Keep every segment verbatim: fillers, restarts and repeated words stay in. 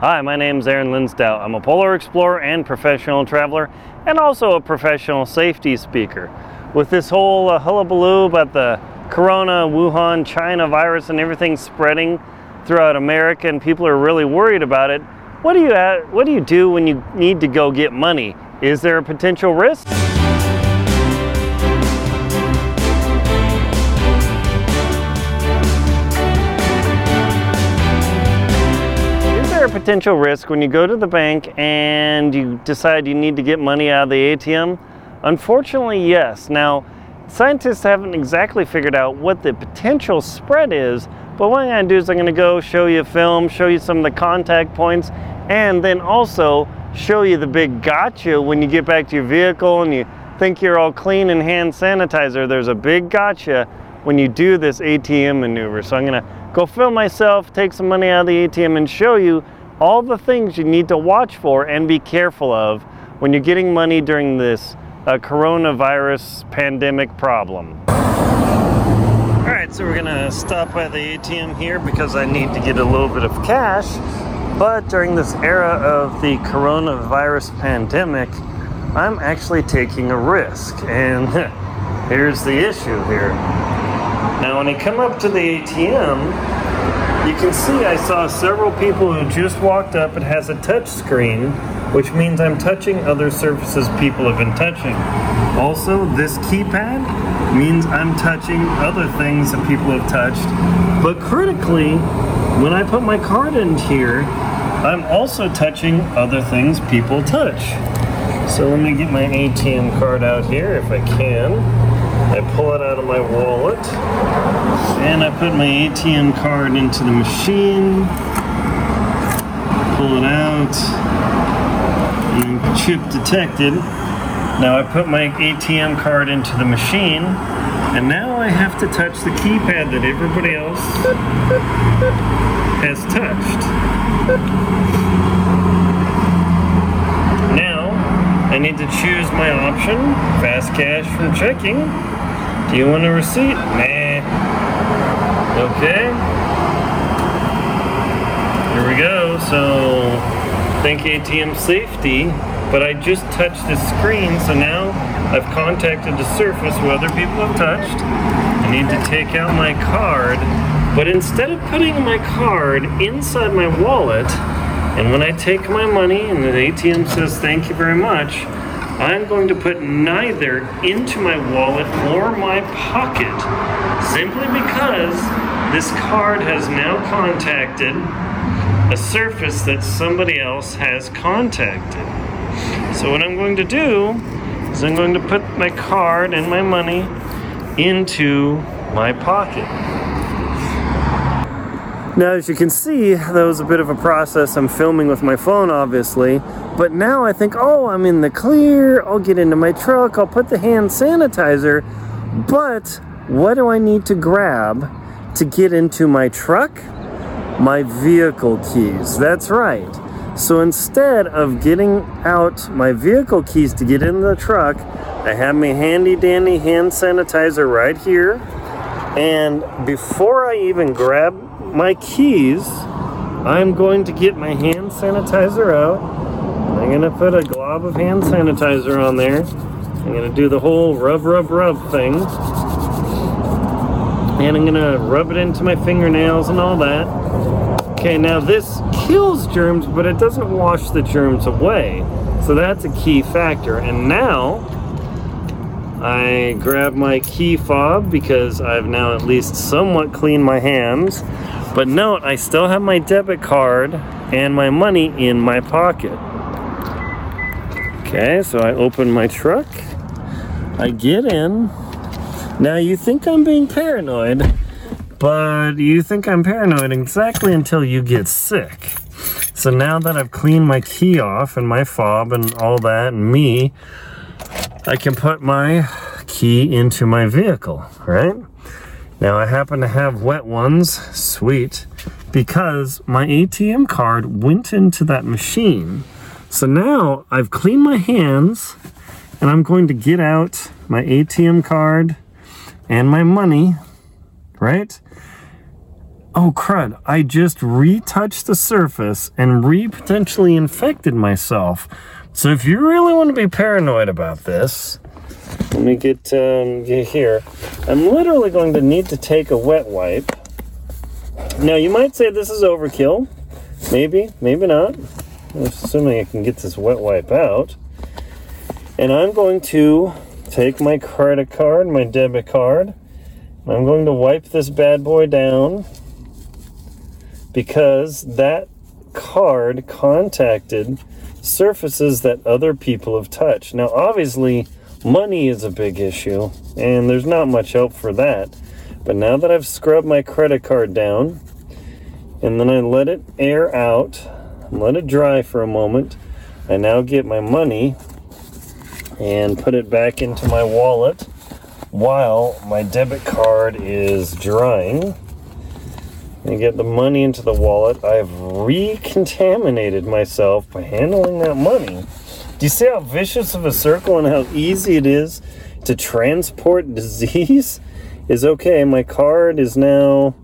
Hi, my name is Aaron Lindstrom. I'm a polar explorer and professional traveler, and also a professional safety speaker. With this whole uh, hullabaloo about the corona, Wuhan, China virus and everything spreading throughout America, and people are really worried about it, what do you, what do you do when you need to go get money? Is there a potential risk? Potential risk when you go to the bank and you decide you need to get money out of the A T M? Unfortunately, yes. Now, scientists haven't exactly figured out what the potential spread is, but what I'm going to do is I'm going to go show you a film, show you some of the contact points, and then also show you the big gotcha when you get back to your vehicle and you think you're all clean and hand sanitizer. There's a big gotcha when you do this A T M maneuver. So I'm going to go film myself, take some money out of the A T M, and show you all the things you need to watch for and be careful of when you're getting money during this uh, coronavirus pandemic problem. All right, so we're gonna stop by the A T M here because I need to get a little bit of cash. But during this era of the coronavirus pandemic, I'm actually taking a risk. And here's the issue here. Now, when I come up to the A T M, you can see I saw several people who just walked up. It has a touch screen, which means I'm touching other surfaces people have been touching. Also, this keypad means I'm touching other things that people have touched. But critically, when I put my card in here, I'm also touching other things people touch. So let me get my A T M card out here if I can. I pull it out of my wallet, and I put my A T M card into the machine, pull it out, and chip detected. Now I put my A T M card into the machine, and now I have to touch the keypad that everybody else has touched. Now I need to choose my option, fast cash from checking. Do you want a receipt? Nah. Okay. Here we go. So, think A T M safety, but I just touched the screen, so now I've contacted the surface where other people have touched. I need to take out my card, but instead of putting my card inside my wallet, and when I take my money and the A T M says thank you very much, I'm going to put neither into my wallet or my pocket, simply because this card has now contacted a surface that somebody else has contacted. So what I'm going to do is I'm going to put my card and my money into my pocket. Now, as you can see, that was a bit of a process. I'm filming with my phone, obviously. But now I think, oh, I'm in the clear. I'll get into my truck. I'll put the hand sanitizer. But what do I need to grab to get into my truck? My vehicle keys. That's right. So instead of getting out my vehicle keys to get in the truck, I have my handy dandy hand sanitizer right here. And before I even grab my keys, I'm going to get my hand sanitizer out. I'm going to put a glob of hand sanitizer on there. I'm going to do the whole rub, rub, rub thing. And I'm going to rub it into my fingernails and all that. Okay, now this kills germs, but it doesn't wash the germs away. So that's a key factor. And now I grab my key fob because I've now at least somewhat cleaned my hands. But note, I still have my debit card and my money in my pocket. Okay, so I open my truck. I get in. Now you think I'm being paranoid, but you think I'm paranoid exactly until you get sick. So now that I've cleaned my key off and my fob and all that and me, I can put my key into my vehicle, right? Now I happen to have wet ones, sweet, because my A T M card went into that machine. So now I've cleaned my hands and I'm going to get out my A T M card and my money, right? oh crud, I just retouched the surface and re-potentially infected myself. So if you really want to be paranoid about this, let me get, um, get here. I'm literally going to need to take a wet wipe. Now, you might say this is overkill. Maybe, maybe not. I'm assuming I can get this wet wipe out. And I'm going to take my credit card, my debit card, and I'm going to wipe this bad boy down because that card contacted surfaces that other people have touched. Now, obviously, money is a big issue, and there's not much help for that. But now that I've scrubbed my credit card down, and then I let it air out, let it dry for a moment, I now get my money and put it back into my wallet while my debit card is drying. And get the money into the wallet. I've recontaminated myself by handling that money. Do you see how vicious of a circle and how easy it is to transport disease? Is okay, my card is now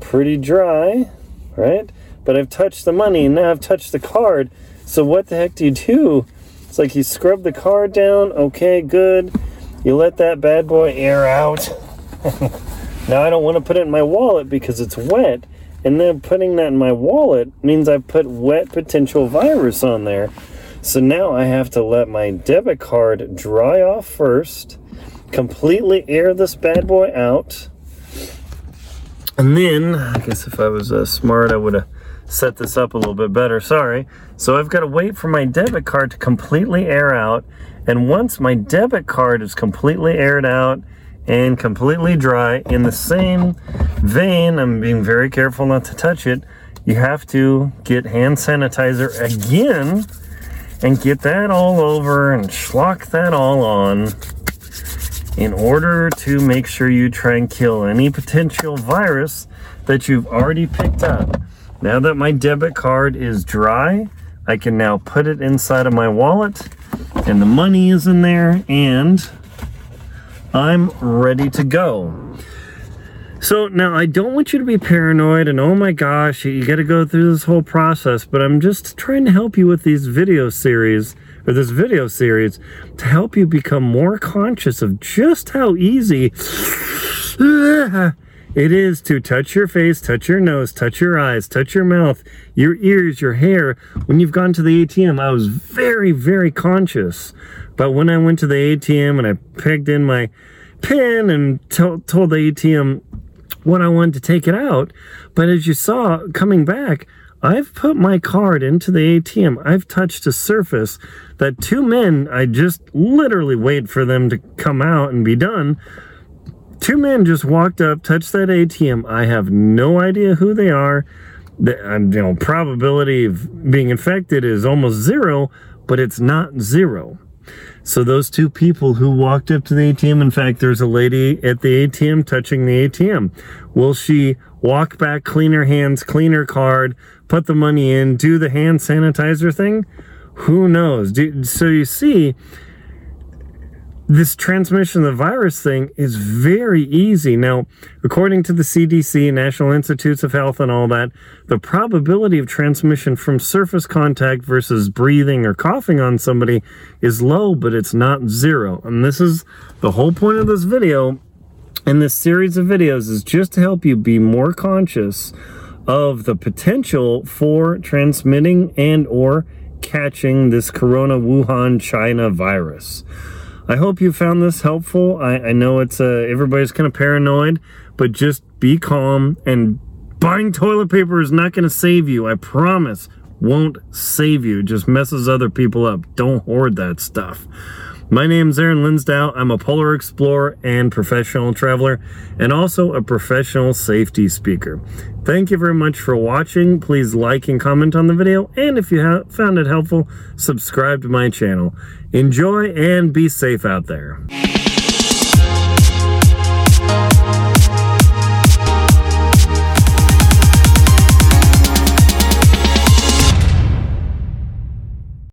pretty dry, right? But I've touched the money and now I've touched the card. So what the heck do you do? It's like you scrub the card down, okay, good. You let that bad boy air out. Now I don't want to put it in my wallet because it's wet. And then putting that in my wallet means I've put wet potential virus on there. So now I have to let my debit card dry off first, completely air this bad boy out, and then, I guess if I was uh, smart, I would have set this up a little bit better, sorry. So I've got to wait for my debit card to completely air out, and once my debit card is completely aired out and completely dry, in the same vein, I'm being very careful not to touch it, you have to get hand sanitizer again, and get that all over and schlock that all on in order to make sure you try and kill any potential virus that you've already picked up. Now that my debit card is dry, I can now put it inside of my wallet and the money is in there and I'm ready to go. So now I don't want you to be paranoid and oh my gosh, you gotta go through this whole process, but I'm just trying to help you with these video series, or this video series, to help you become more conscious of just how easy it is to touch your face, touch your nose, touch your eyes, touch your mouth, your ears, your hair. When you've gone to the A T M, I was very, very conscious. But when I went to the A T M and I pegged in my pin and t- told the A T M, when I wanted to take it out, but as you saw coming back, I've put my card into the A T M. I've touched a surface that two men, I just literally wait for them to come out and be done. Two men just walked up, touched that A T M. I have no idea who they are. The you know, probability of being infected is almost zero, but it's not zero. So those two people who walked up to the A T M, in fact, there's a lady at the A T M touching the A T M. Will she walk back, clean her hands, clean her card, put the money in, do the hand sanitizer thing? Who knows? Do, so you see, this transmission of the virus thing is very easy. Now, according to the C D C, National Institutes of Health and all that, the probability of transmission from surface contact versus breathing or coughing on somebody is low, but it's not zero. And this is the whole point of this video and this series of videos is just to help you be more conscious of the potential for transmitting and or catching this corona Wuhan China virus. I hope you found this helpful. I, I know it's uh, everybody's kind of paranoid, but just be calm, and buying toilet paper is not going to save you. I promise, won't save you. It just messes other people up. Don't hoard that stuff. My name's Aaron Lindstrom. I'm a polar explorer and professional traveler, and also a professional safety speaker. Thank you very much for watching. Please like and comment on the video, and if you ha- found it helpful, subscribe to my channel. Enjoy and be safe out there.